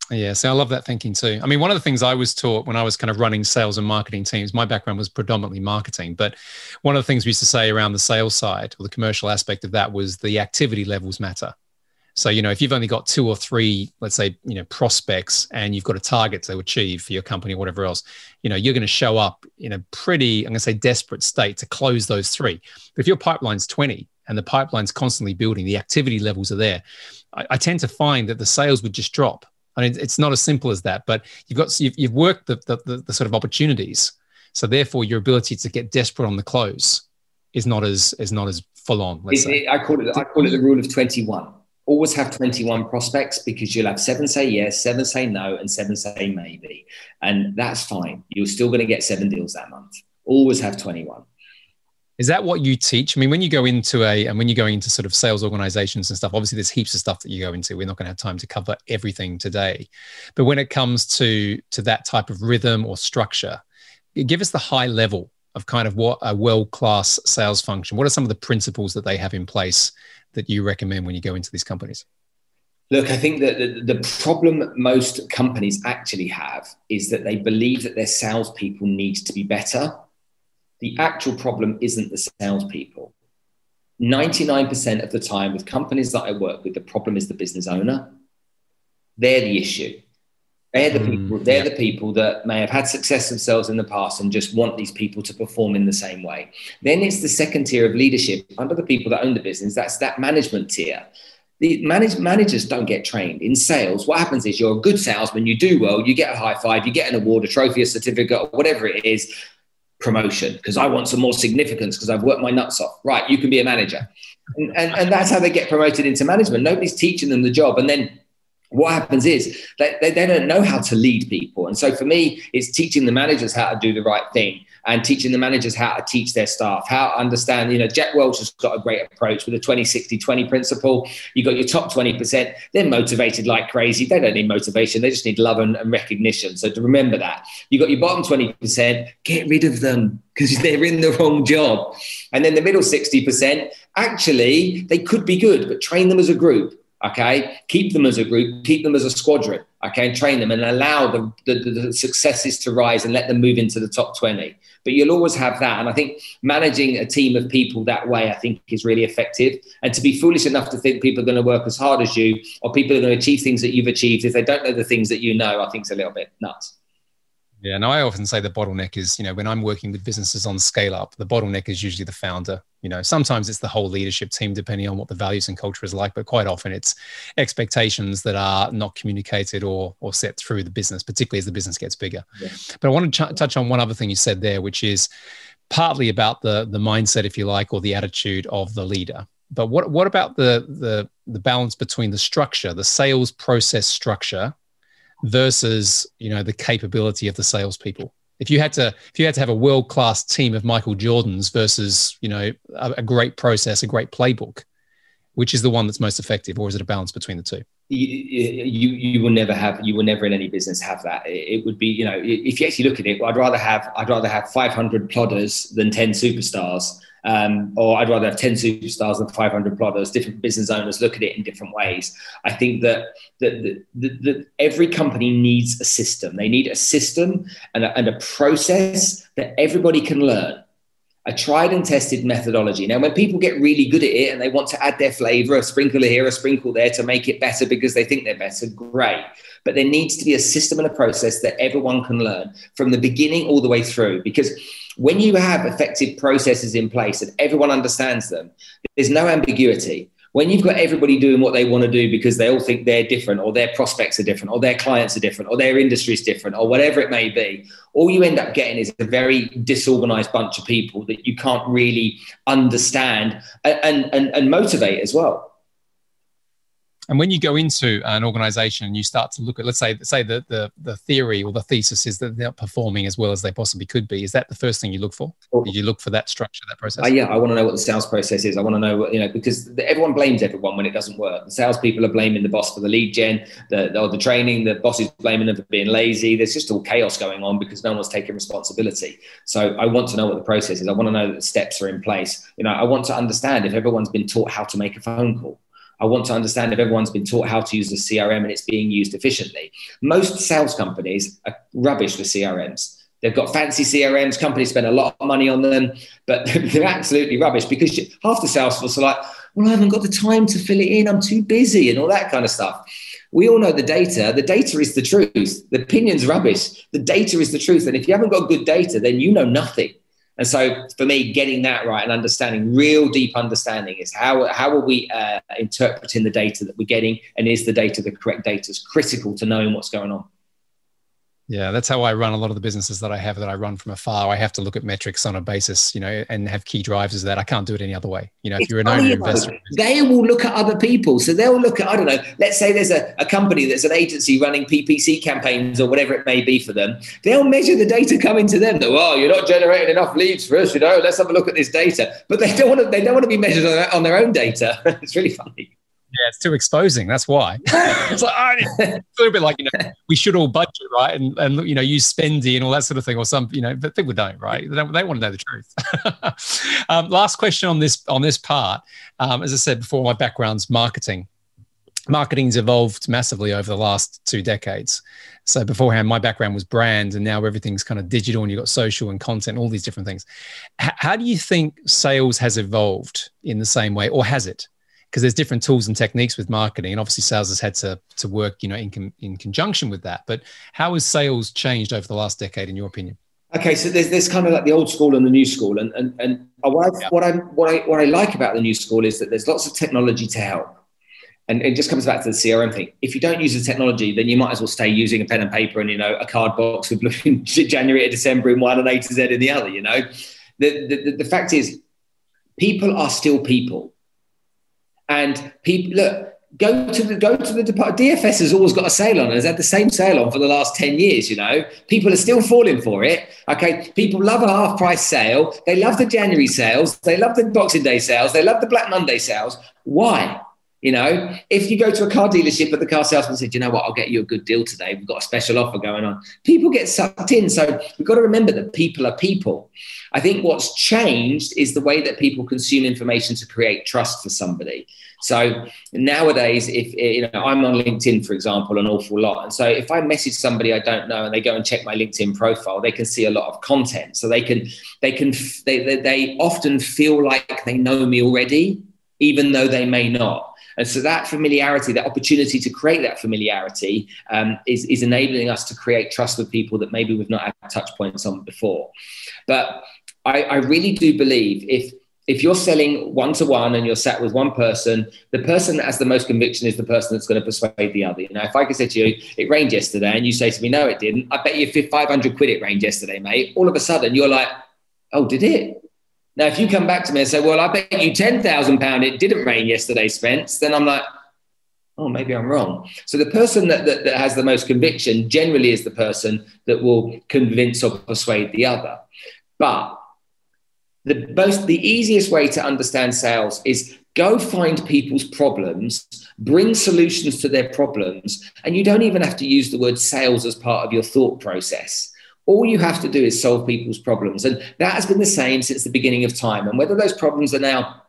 Yeah, so I love that thinking too. I mean, one of the things I was taught when I was kind of running sales and marketing teams, my background was predominantly marketing, but one of the things we used to say around the sales side or the commercial aspect of that was the activity levels matter. So, if you've only got 2 or 3, let's say, prospects, and you've got a target to achieve for your company or whatever else, you're going to show up in a pretty, I'm going to say, desperate state to close those 3. But if your pipeline's 20 and the pipeline's constantly building, the activity levels are there, I tend to find that the sales would just drop. I mean, it's not as simple as that, but you've worked the sort of opportunities, so therefore your ability to get desperate on the close is not as full on. I call it the rule of 21. Always have 21 prospects, because you'll have 7 say yes, 7 say no, and 7 say maybe, and that's fine. You're still going to get 7 deals that month. Always have 21. Is that what you teach? I mean, when you go into going into sort of sales organizations and stuff, obviously there's heaps of stuff that you go into. We're not going to have time to cover everything today. But when it comes to that type of rhythm or structure, give us the high level of kind of what a world-class sales function, what are some of the principles that they have in place that you recommend when you go into these companies? Look, I think that the problem most companies actually have is that they believe that their salespeople need to be better. The actual problem isn't the salespeople. 99% of the time with companies that I work with, the problem is the business owner. They're the issue. They're the people that may have had success themselves in the past and just want these people to perform in the same way. Then it's the second tier of leadership under the people that own the business. That's that management tier. The managers don't get trained in sales. What happens is you're a good salesman, you do well, you get a high five, you get an award, a trophy, a certificate, or whatever it is. Promotion, because I want some more significance because I've worked my nuts off. Right, you can be a manager. And that's how they get promoted into management. Nobody's teaching them the job. And then what happens is they don't know how to lead people. And so for me, it's teaching the managers how to do the right thing and teaching the managers how to teach their staff, how to understand, Jack Welch has got a great approach with a 20-60-20 principle. You got your top 20%. They're motivated like crazy. They don't need motivation. They just need love and recognition. So to remember that. You got your bottom 20%, get rid of them because they're in the wrong job. And then the middle 60%, actually, they could be good, but train them as a group. Okay, keep them as a group, keep them as a squadron, okay, and train them and allow the successes to rise and let them move into the top 20. But you'll always have that. And I think managing a team of people that way, I think, is really effective. And to be foolish enough to think people are going to work as hard as you or people are going to achieve things that you've achieved if they don't know the things that you know, I think is a little bit nuts. Yeah, no, I often say the bottleneck is, you know, when I'm working with businesses on scale up, the bottleneck is usually the founder. You know, sometimes it's the whole leadership team, depending on what the values and culture is like, but quite often it's expectations that are not communicated or set through the business, particularly as the business gets bigger. Yeah. But I want to touch on one other thing you said there, which is partly about the mindset, if you like, or the attitude of the leader. But what about the balance between the structure, the sales process structure, versus, you know, the capability of the salespeople? If you had to have a world-class team of Michael Jordans versus, you know, a great process, a great playbook, which is the one that's most effective, or is it a balance between the two? You will never in any business have that. It would be, you know, if you actually look at it, I'd rather have 500 plodders than 10 superstars. Or I'd rather have 10 superstars than 500 plodders. Different business owners look at it in different ways. I think that every company needs a system. They need a system and a process that everybody can learn. A tried and tested methodology. Now, when people get really good at it and they want to add their flavor, a sprinkle here, a sprinkle there to make it better because they think they're better, great. But there needs to be a system and a process that everyone can learn from the beginning all the way through. Because when you have effective processes in place and everyone understands them, there's no ambiguity. When you've got everybody doing what they want to do because they all think they're different, or their prospects are different, or their clients are different, or their industry is different, or whatever it may be, all you end up getting is a very disorganized bunch of people that you can't really understand and motivate as well. And when you go into an organization and you start to look at, let's say the theory or the thesis is that they're not performing as well as they possibly could be, is that the first thing you look for? Or did you look for that structure, that process? Yeah, I want to know what the sales process is. I want to know, what, you know, because everyone blames everyone when it doesn't work. The salespeople are blaming the boss for the lead gen, the training, the boss is blaming them for being lazy. There's just all chaos going on because no one's taking responsibility. So I want to know what the process is. I want to know that the steps are in place. You know, I want to understand if everyone's been taught how to make a phone call. I want to understand if everyone's been taught how to use the CRM and it's being used efficiently. Most sales companies are rubbish with CRMs. They've got fancy CRMs. Companies spend a lot of money on them, but they're absolutely rubbish because half the sales force are like, well, I haven't got the time to fill it in. I'm too busy and all that kind of stuff. We all know the data. The data is the truth. The opinion's rubbish. The data is the truth. And if you haven't got good data, then you know nothing. And so for me, getting that right and understanding, real deep understanding is how are we interpreting the data that we're getting, and is the data the correct data? Is critical to knowing what's going on. Yeah, that's how I run a lot of the businesses that I have that I run from afar. I have to look at metrics on a basis, you know, and have key drivers of that. I can't do it any other way. You know, if you're an owner investor. They will look at other people. So they'll look at, I don't know, let's say there's a company that's an agency running PPC campaigns or whatever it may be for them. They'll measure the data coming to them. Oh, you're not generating enough leads for us, you know, let's have a look at this data. But they don't want to be measured on their own data. It's really funny. Yeah, it's too exposing. That's why. It's like, it's a little bit like, you know, we should all budget, right? And you know, use spendy and all that sort of thing, or some, you know, but people don't, right? They want to know the truth. Last question on this part. As I said before, my background's marketing. Marketing's evolved massively over the last 2 decades. So beforehand, my background was brand, and now everything's kind of digital, and you've got social and content, all these different things. How do you think sales has evolved in the same way, or has it? Because there's different tools and techniques with marketing, and obviously sales has had to work, you know, in conjunction with that. But how has sales changed over the last decade, in your opinion? Okay, so there's kind of like the old school and the new school, and what I like about the new school is that there's lots of technology to help, and it just comes back to the CRM thing. If you don't use the technology, then you might as well stay using a pen and paper and, you know, a card box with January to December in one and A to Z in the other. You know, the fact is, people are still people. And people, look, go to the department. DFS has always got a sale on and has had the same sale on for the last 10 years, you know. People are still falling for it. Okay, people love a half-price sale. They love the January sales. They love the Boxing Day sales. They love the Black Monday sales. Why? You know, if you go to a car dealership but the car salesman said, you know what, I'll get you a good deal today. We've got a special offer going on. People get sucked in. So we've got to remember that people are people. I think what's changed is the way that people consume information to create trust for somebody. So nowadays, if, you know, I'm on LinkedIn, for example, an awful lot. And so if I message somebody I don't know and they go and check my LinkedIn profile, they can see a lot of content. So they often feel like they know me already, even though they may not. And so that familiarity, that opportunity to create that familiarity is enabling us to create trust with people that maybe we've not had touch points on before. But I really do believe if you're selling one-to-one and you're sat with one person, the person that has the most conviction is the person that's going to persuade the other. You know, if I could say to you, it rained yesterday, and you say to me, no, it didn't. I bet you 500 quid it rained yesterday, mate. All of a sudden you're like, oh, did it? Now, if you come back to me and say, well, I bet you £10,000 it didn't rain yesterday, Spence, then I'm like, oh, maybe I'm wrong. So the person that has the most conviction generally is the person that will convince or persuade the other. But the easiest way to understand sales is go find people's problems, bring solutions to their problems, and you don't even have to use the word sales as part of your thought process. All you have to do is solve people's problems. And that has been the same since the beginning of time. And whether those problems are now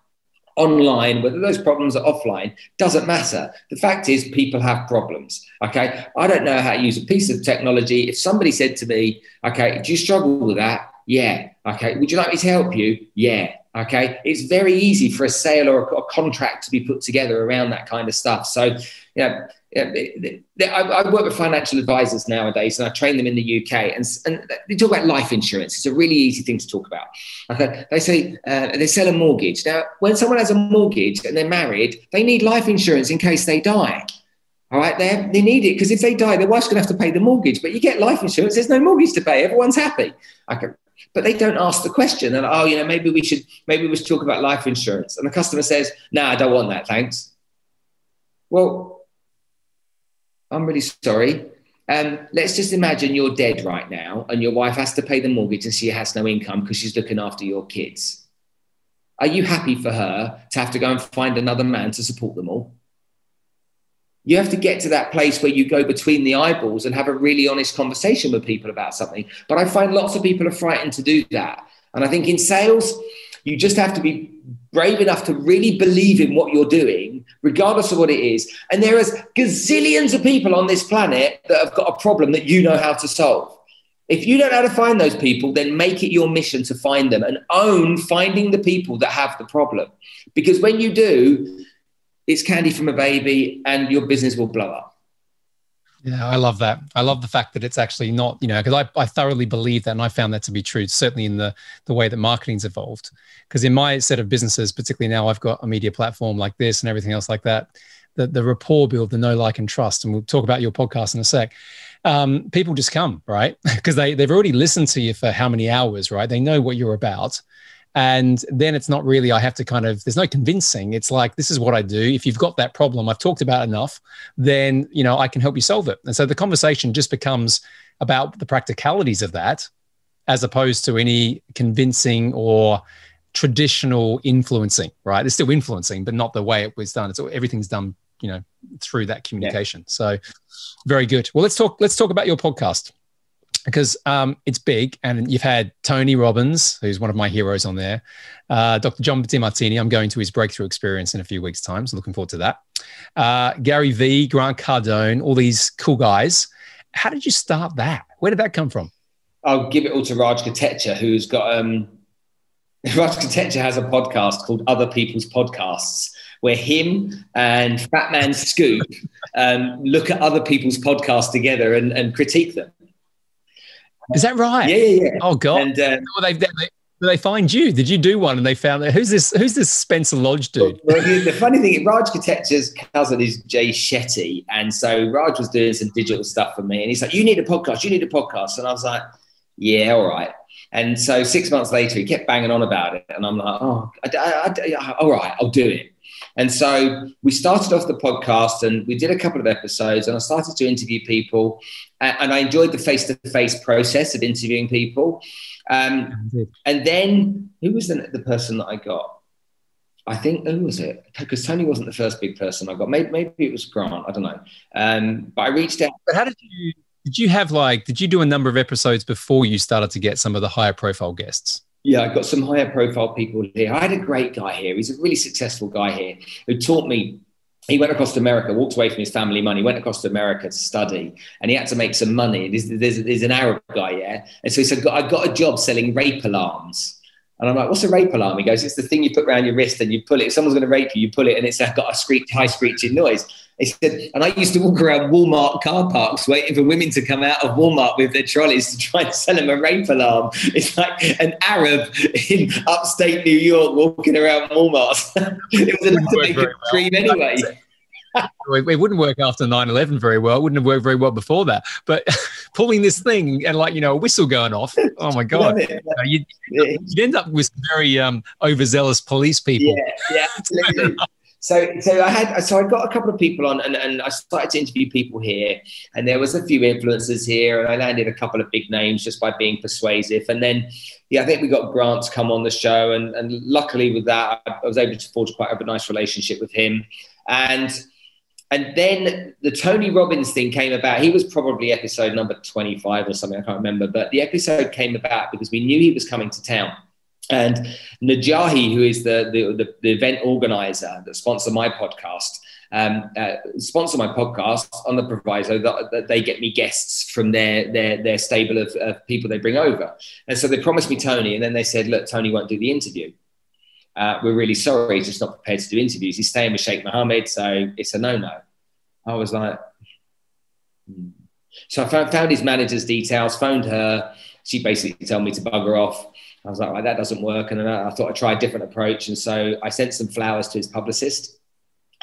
online, whether those problems are offline, doesn't matter. The fact is people have problems, okay? I don't know how to use a piece of technology. If somebody said to me, okay, do you struggle with that? Yeah. Okay. Would you like me to help you? Yeah. Okay. It's very easy for a sale or a contract to be put together around that kind of stuff. So, I work with financial advisors nowadays, and I train them in the UK, and they talk about life insurance. It's a really easy thing to talk about. Okay. They say they sell a mortgage. Now, when someone has a mortgage and they're married, they need life insurance in case they die. All right, they need it because if they die, their wife's going to have to pay the mortgage. But you get life insurance, there's no mortgage to pay. Everyone's happy. Okay. But they don't ask the question. And oh, you know, maybe we should talk about life insurance. And the customer says, no, I don't want that, thanks. Well, I'm really sorry. Let's just imagine you're dead right now and your wife has to pay the mortgage and she has no income because she's looking after your kids. Are you happy for her to have to go and find another man to support them all? You have to get to that place where you go between the eyeballs and have a really honest conversation with people about something. But I find lots of people are frightened to do that. And I think in sales, you just have to be brave enough to really believe in what you're doing, regardless of what it is. And there is gazillions of people on this planet that have got a problem that you know how to solve. If you don't know how to find those people, then make it your mission to find them and own finding the people that have the problem. Because when you do, it's candy from a baby and your business will blow up. Yeah, I love that. I love the fact that it's actually not, because I thoroughly believe that, and I found that to be true, certainly in the way that marketing's evolved. Because in my set of businesses, particularly now I've got a media platform like this and everything else like that, the rapport build, the know, like, and trust, and we'll talk about your podcast in a sec. People just come, right? Because they've already listened to you for how many hours, right? They know what you're about. And then it's not really, I have to there's no convincing. It's like, this is what I do. If you've got that problem, I've talked about enough, then, I can help you solve it. And so the conversation just becomes about the practicalities of that, as opposed to any convincing or traditional influencing, right? It's still influencing, but not the way it was done. It's everything's done, through that communication. Yeah. So very good. Well, let's talk about your podcast. Because it's big, and you've had Tony Robbins, who's one of my heroes, on there. Dr. John Demartini, I'm going to his breakthrough experience in a few weeks' time, so looking forward to that. Gary V, Grant Cardone, all these cool guys. How did you start that? Where did that come from? I'll give it all to Raj Kotecha, who's got... Raj Kotecha has a podcast called Other People's Podcasts, where him and Fat Man Scoop look at other people's podcasts together and critique them. Is that right? Yeah. Oh, God. And, they find you. Did you do one? And they found that. Who's this Spencer Lodge dude? Well, the funny thing, Raj Kotecha's cousin is Jay Shetty. And so Raj was doing some digital stuff for me. And he's like, you need a podcast. And I was like, yeah, all right. And so 6 months later, he kept banging on about it. And I'm like, oh, all right, I'll do it. And so we started off the podcast and we did a couple of episodes, and I started to interview people, and I enjoyed the face-to-face process of interviewing people. And then who was the person that I got? I think, who was it? Because Tony wasn't the first big person I got. Maybe it was Grant. I don't know. But I reached out. But how did you do a number of episodes before you started to get some of the higher profile guests? Yeah, I got some higher profile people here. I had a great guy here. He's a really successful guy here who taught me. He went across to America, walked away from his family money, went across to America to study, and he had to make some money. There's an Arab guy, yeah? And so he said, I got a job selling rape alarms. And I'm like, what's a rape alarm? He goes, it's the thing you put around your wrist and you pull it. If someone's going to rape you, you pull it and it's got a high screeching noise. He said, and I used to walk around Walmart car parks waiting for women to come out of Walmart with their trolleys to try and sell them a rape alarm. It's like an Arab in upstate New York walking around Walmart. It was enough to make him scream anyway. It wouldn't work after 9/11 very well. It wouldn't have worked very well before that. But pulling this thing and a whistle going off. Oh my God. You'd end up with very overzealous police people. Yeah, absolutely. So I got a couple of people on and I started to interview people here, and there was a few influencers here, and I landed a couple of big names just by being persuasive. And then, I think we got Grant to come on the show, and luckily with that, I was able to forge quite a nice relationship with him. And then the Tony Robbins thing came about. He was probably episode number 25 or something, I can't remember, but the episode came about because we knew he was coming to town. And Najahi, who is the event organizer that sponsored my podcast on the proviso that they get me guests from their stable of people they bring over. And so they promised me Tony, and then they said, look, Tony won't do the interview. We're really sorry, he's just not prepared to do interviews. He's staying with Sheikh Mohammed, so it's a no-no. I was like... Hmm. So I found his manager's details, phoned her. She basically told me to bugger off. I was like, well, that doesn't work. And then I thought I'd try a different approach. And so I sent some flowers to his publicist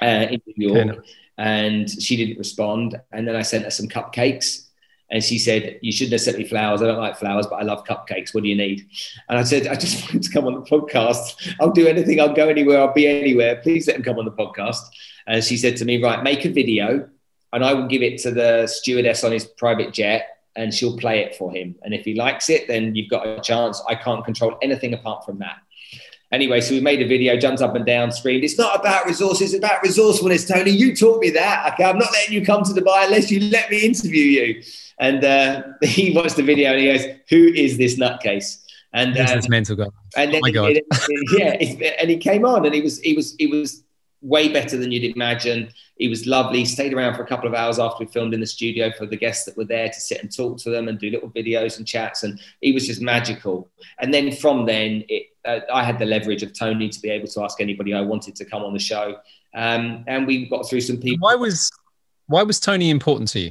in New York, and she didn't respond. And then I sent her some cupcakes, and she said, you shouldn't have sent me flowers. I don't like flowers, but I love cupcakes. What do you need? And I said, I just wanted to come on the podcast. I'll do anything. I'll go anywhere. I'll be anywhere. Please let him come on the podcast. And she said to me, right, make a video and I will give it to the stewardess on his private jet, and she'll play it for him. And if he likes it, then you've got a chance. I can't control anything apart from that. Anyway, so we made a video, jumped up and down, screamed, it's not about resources, it's about resourcefulness, Tony. You taught me that. Okay, I'm not letting you come to Dubai unless you let me interview you. And he watched the video and he goes, who is this nutcase? And this mental guy. And then and he came on, and he was way better than you'd imagine. He was lovely. He stayed around for a couple of hours after we filmed in the studio for the guests that were there to sit and talk to them and do little videos and chats. And he was just magical. And then from then, I had the leverage of Tony to be able to ask anybody I wanted to come on the show. And we got through some people. Why was Tony important to you?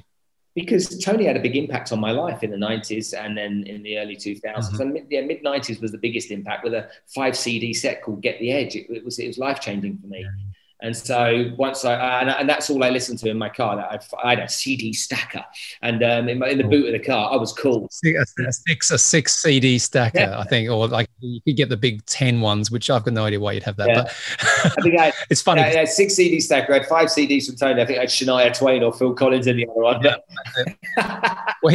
Because Tony had a big impact on my life in the 90s and then in the early 2000s. Mm-hmm. And mid-90s was the biggest impact, with a 5-CD set called Get the Edge. It was life-changing for me. Yeah. And so once and that's all I listened to in my car. I had a CD stacker, and in the boot of the car, I was cool. A six CD stacker, yeah. I think, or like you could get the big 10 ones, which I've got no idea why you'd have that. Yeah. But I think it's funny. I had 6 CD stacker. I had 5 CDs from Tony. I think I had Shania Twain or Phil Collins in the other one. Yeah. Well,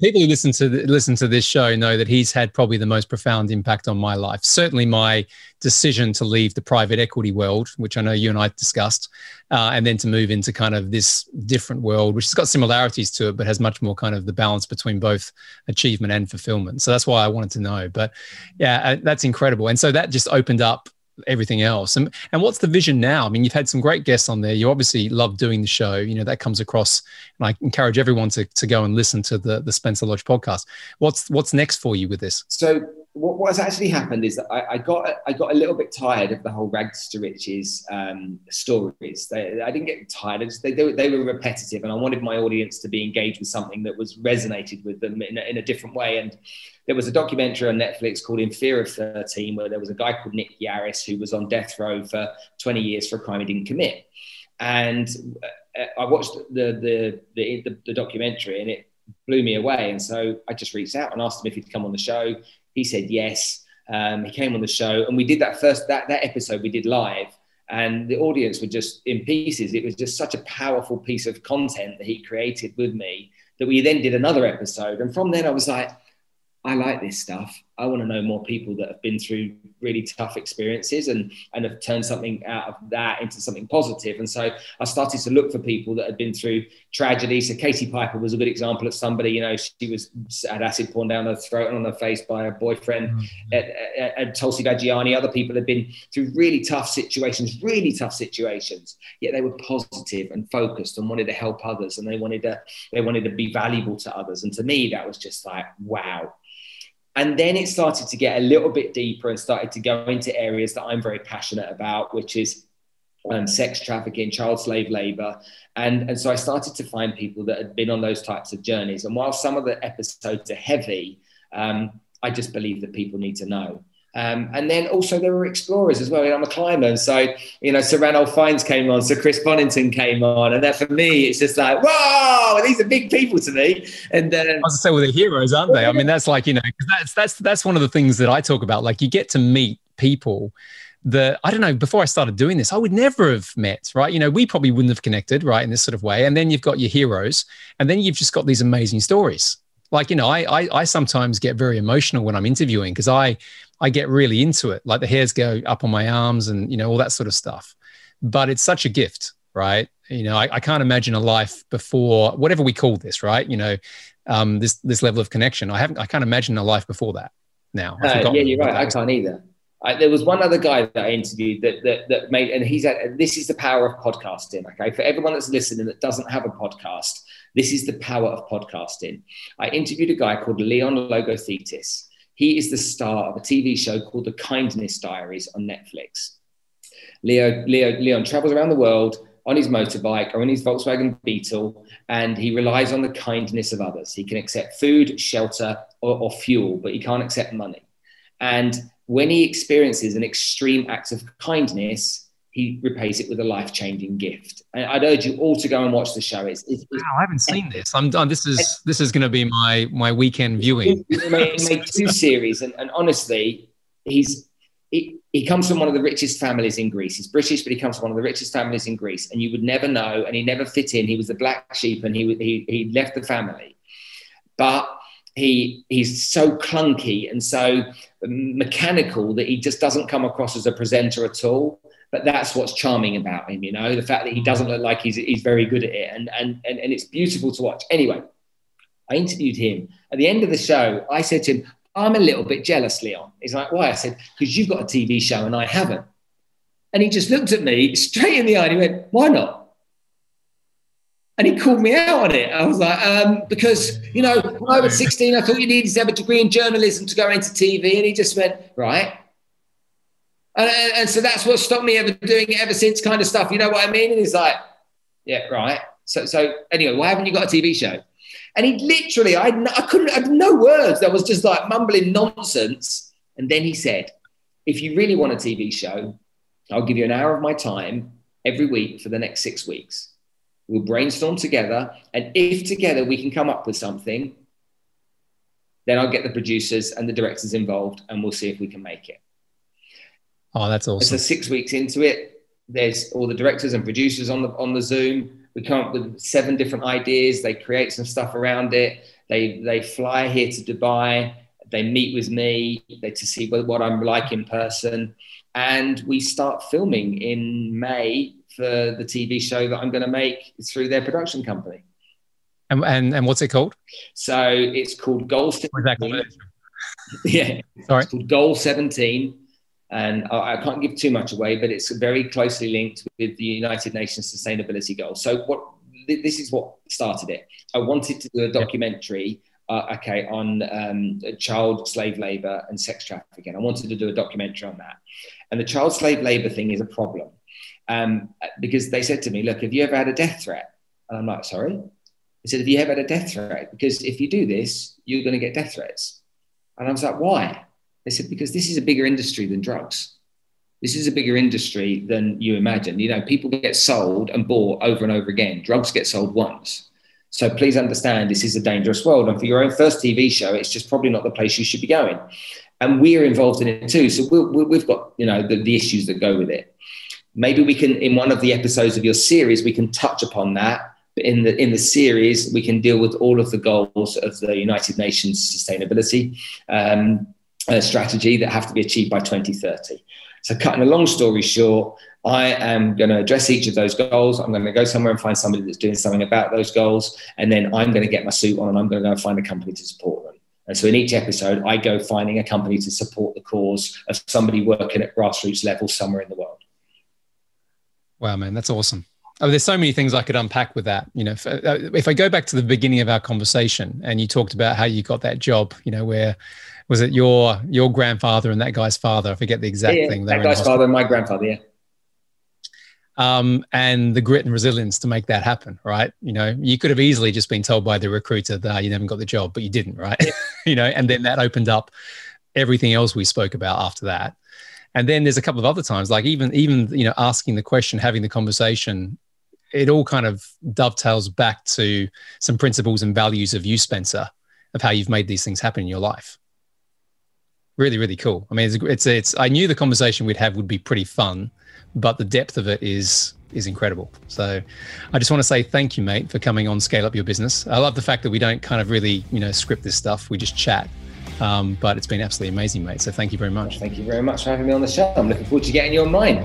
people who listen to this show know that he's had probably the most profound impact on my life. Certainly, my decision to leave the private equity world, which I know you and I discussed, and then to move into kind of this different world, which has got similarities to it, but has much more kind of the balance between both achievement and fulfillment. So that's why I wanted to know. But yeah, that's incredible. And so that just opened up everything else. And what's the vision now? I mean, you've had some great guests on there. You obviously love doing the show. That comes across, and I encourage everyone to go and listen to the Spencer Lodge podcast. What's next for you with this? So what has actually happened is that I got a little bit tired of the whole rags to riches stories. I didn't get tired. They were repetitive, and I wanted my audience to be engaged with something that was resonated with them in a different way. And there was a documentary on Netflix called In Fear of 13, where there was a guy called Nick Yarris who was on death row for 20 years for a crime he didn't commit. And I watched the documentary, and it blew me away. And so I just reached out and asked him if he'd come on the show. He said yes. He came on the show, and we did that episode we did live, and the audience were just in pieces. It was just such a powerful piece of content that he created with me that we then did another episode. And from then I was like, I like this stuff. I want to know more people that have been through really tough experiences and have turned something out of that into something positive. And so I started to look for people that had been through tragedy. So Casey Piper was a good example of somebody, she had acid poured down her throat and on her face by her boyfriend. Mm-hmm. And Tulsi Vaggiani, other people had been through really tough situations, yet they were positive and focused and wanted to help others. And they wanted to be valuable to others. And to me, that was just like, wow. And then it started to get a little bit deeper and started to go into areas that I'm very passionate about, which is sex trafficking, child slave labor. And so I started to find people that had been on those types of journeys. And while some of the episodes are heavy, I just believe that people need to know. And then also there were explorers as well. I'm a climber. And so, Sir Ranulph Fiennes came on, Sir Chris Bonington came on. And that for me, it's just like, whoa, these are big people to me. And then I was going to say, well, they're heroes, aren't they? I mean, that's like, that's one of the things that I talk about. Like, you get to meet people that, I don't know, before I started doing this, I would never have met, right? We probably wouldn't have connected, right, in this sort of way. And then you've got your heroes, and then you've just got these amazing stories. Like, I sometimes get very emotional when I'm interviewing, because I get really into it. Like, the hairs go up on my arms and, all that sort of stuff. But it's such a gift, right? I can't imagine a life before whatever we call this, right? This level of connection. I can't imagine a life before that now. Yeah, you're right. I can't either. There was one other guy that I interviewed that made, and he's at, this is the power of podcasting. Okay. For everyone that's listening that doesn't have a podcast, this is the power of podcasting. I interviewed a guy called Leon Logothetis. He is the star of a TV show called The Kindness Diaries on Netflix. Leon travels around the world on his motorbike or in his Volkswagen Beetle, and he relies on the kindness of others. He can accept food, shelter, or fuel, but he can't accept money. And when he experiences an extreme act of kindness, he repays it with a life-changing gift. And I'd urge you all to go and watch the show. Wow, I haven't seen this. I'm done. This is going to be my weekend viewing. He made two series, and honestly, he comes from one of the richest families in Greece. He's British, but he comes from one of the richest families in Greece, and you would never know. And he never fit in. He was the black sheep, and he left the family, but he's so clunky and so mechanical that he just doesn't come across as a presenter at all. But that's what's charming about him, the fact that he doesn't look like he's very good at it. And it's beautiful to watch. Anyway, I interviewed him. At the end of the show, I said to him, I'm a little bit jealous, Leon. He's like, why? I said, because you've got a TV show and I haven't. And he just looked at me straight in the eye and he went, why not? And he called me out on it. I was like, because, when I was 16, I thought you needed to have a degree in journalism to go into TV. And he just went, right. And so that's what stopped me ever doing it ever since, kind of stuff. You know what I mean? And he's like, yeah, right. So anyway, why haven't you got a TV show? And he literally, I had no words. I was just like mumbling nonsense. And then he said, if you really want a TV show, I'll give you an hour of my time every week for the next 6 weeks. We'll brainstorm together, and if together we can come up with something, then I'll get the producers and the directors involved, and we'll see if we can make it. Oh, that's awesome. And so 6 weeks into it, there's all the directors and producers on the Zoom. We come up with 7 different ideas. They create some stuff around it. They fly here to Dubai. They meet with me to see what I'm like in person. And we start filming in May for the TV show that I'm going to make through their production company. And what's it called? So it's called Goal 17. Yeah. Sorry. It's called Goal 17. And I can't give too much away, but it's very closely linked with the United Nations Sustainability Goals. So this is what started it. I wanted to do a documentary on child slave labor and sex trafficking. I wanted to do a documentary on that. And the child slave labor thing is a problem because they said to me, look, have you ever had a death threat? And I'm like, sorry? They said, have you ever had a death threat? Because if you do this, you're going to get death threats. And I was like, why? They said, because this is a bigger industry than drugs. This is a bigger industry than you imagine. People get sold and bought over and over again. Drugs get sold once. So please understand, this is a dangerous world. And for your own first TV show, it's just probably not the place you should be going. And we're involved in it too. So we've got, the issues that go with it. Maybe we can, in one of the episodes of your series, we can touch upon that. But in the series, we can deal with all of the goals of the United Nations sustainability strategy that have to be achieved by 2030. So cutting a long story short, I am going to address each of those goals. I'm going to go somewhere and find somebody that's doing something about those goals. And then I'm going to get my suit on and I'm going to go find a company to support them. And so in each episode, I go finding a company to support the cause of somebody working at grassroots level somewhere in the world. Wow, man, that's awesome. Oh, there's so many things I could unpack with that. You know, if I go back to the beginning of our conversation, and you talked about how you got that job, you know, where was it your grandfather and that guy's father? I forget the exact thing. That guy's father and my grandfather, yeah. And the grit and resilience to make that happen, right? You know, you could have easily just been told by the recruiter that you never got the job, but you didn't, right? Yeah. You know, and then that opened up everything else we spoke about after that. And then there's a couple of other times, like even you know, asking the question, having the conversation, it all kind of dovetails back to some principles and values of you, Spencer, of how you've made these things happen in your life. Really, really cool. I mean, it's I knew the conversation we'd have would be pretty fun, but the depth of it is incredible. So I just want to say thank you, mate, for coming on Scale Up Your Business. I love the fact that we don't kind of really, you know, script this stuff. We just chat. But it's been absolutely amazing, mate. So thank you very much. Thank you very much for having me on the show. I'm looking forward to getting you on mine.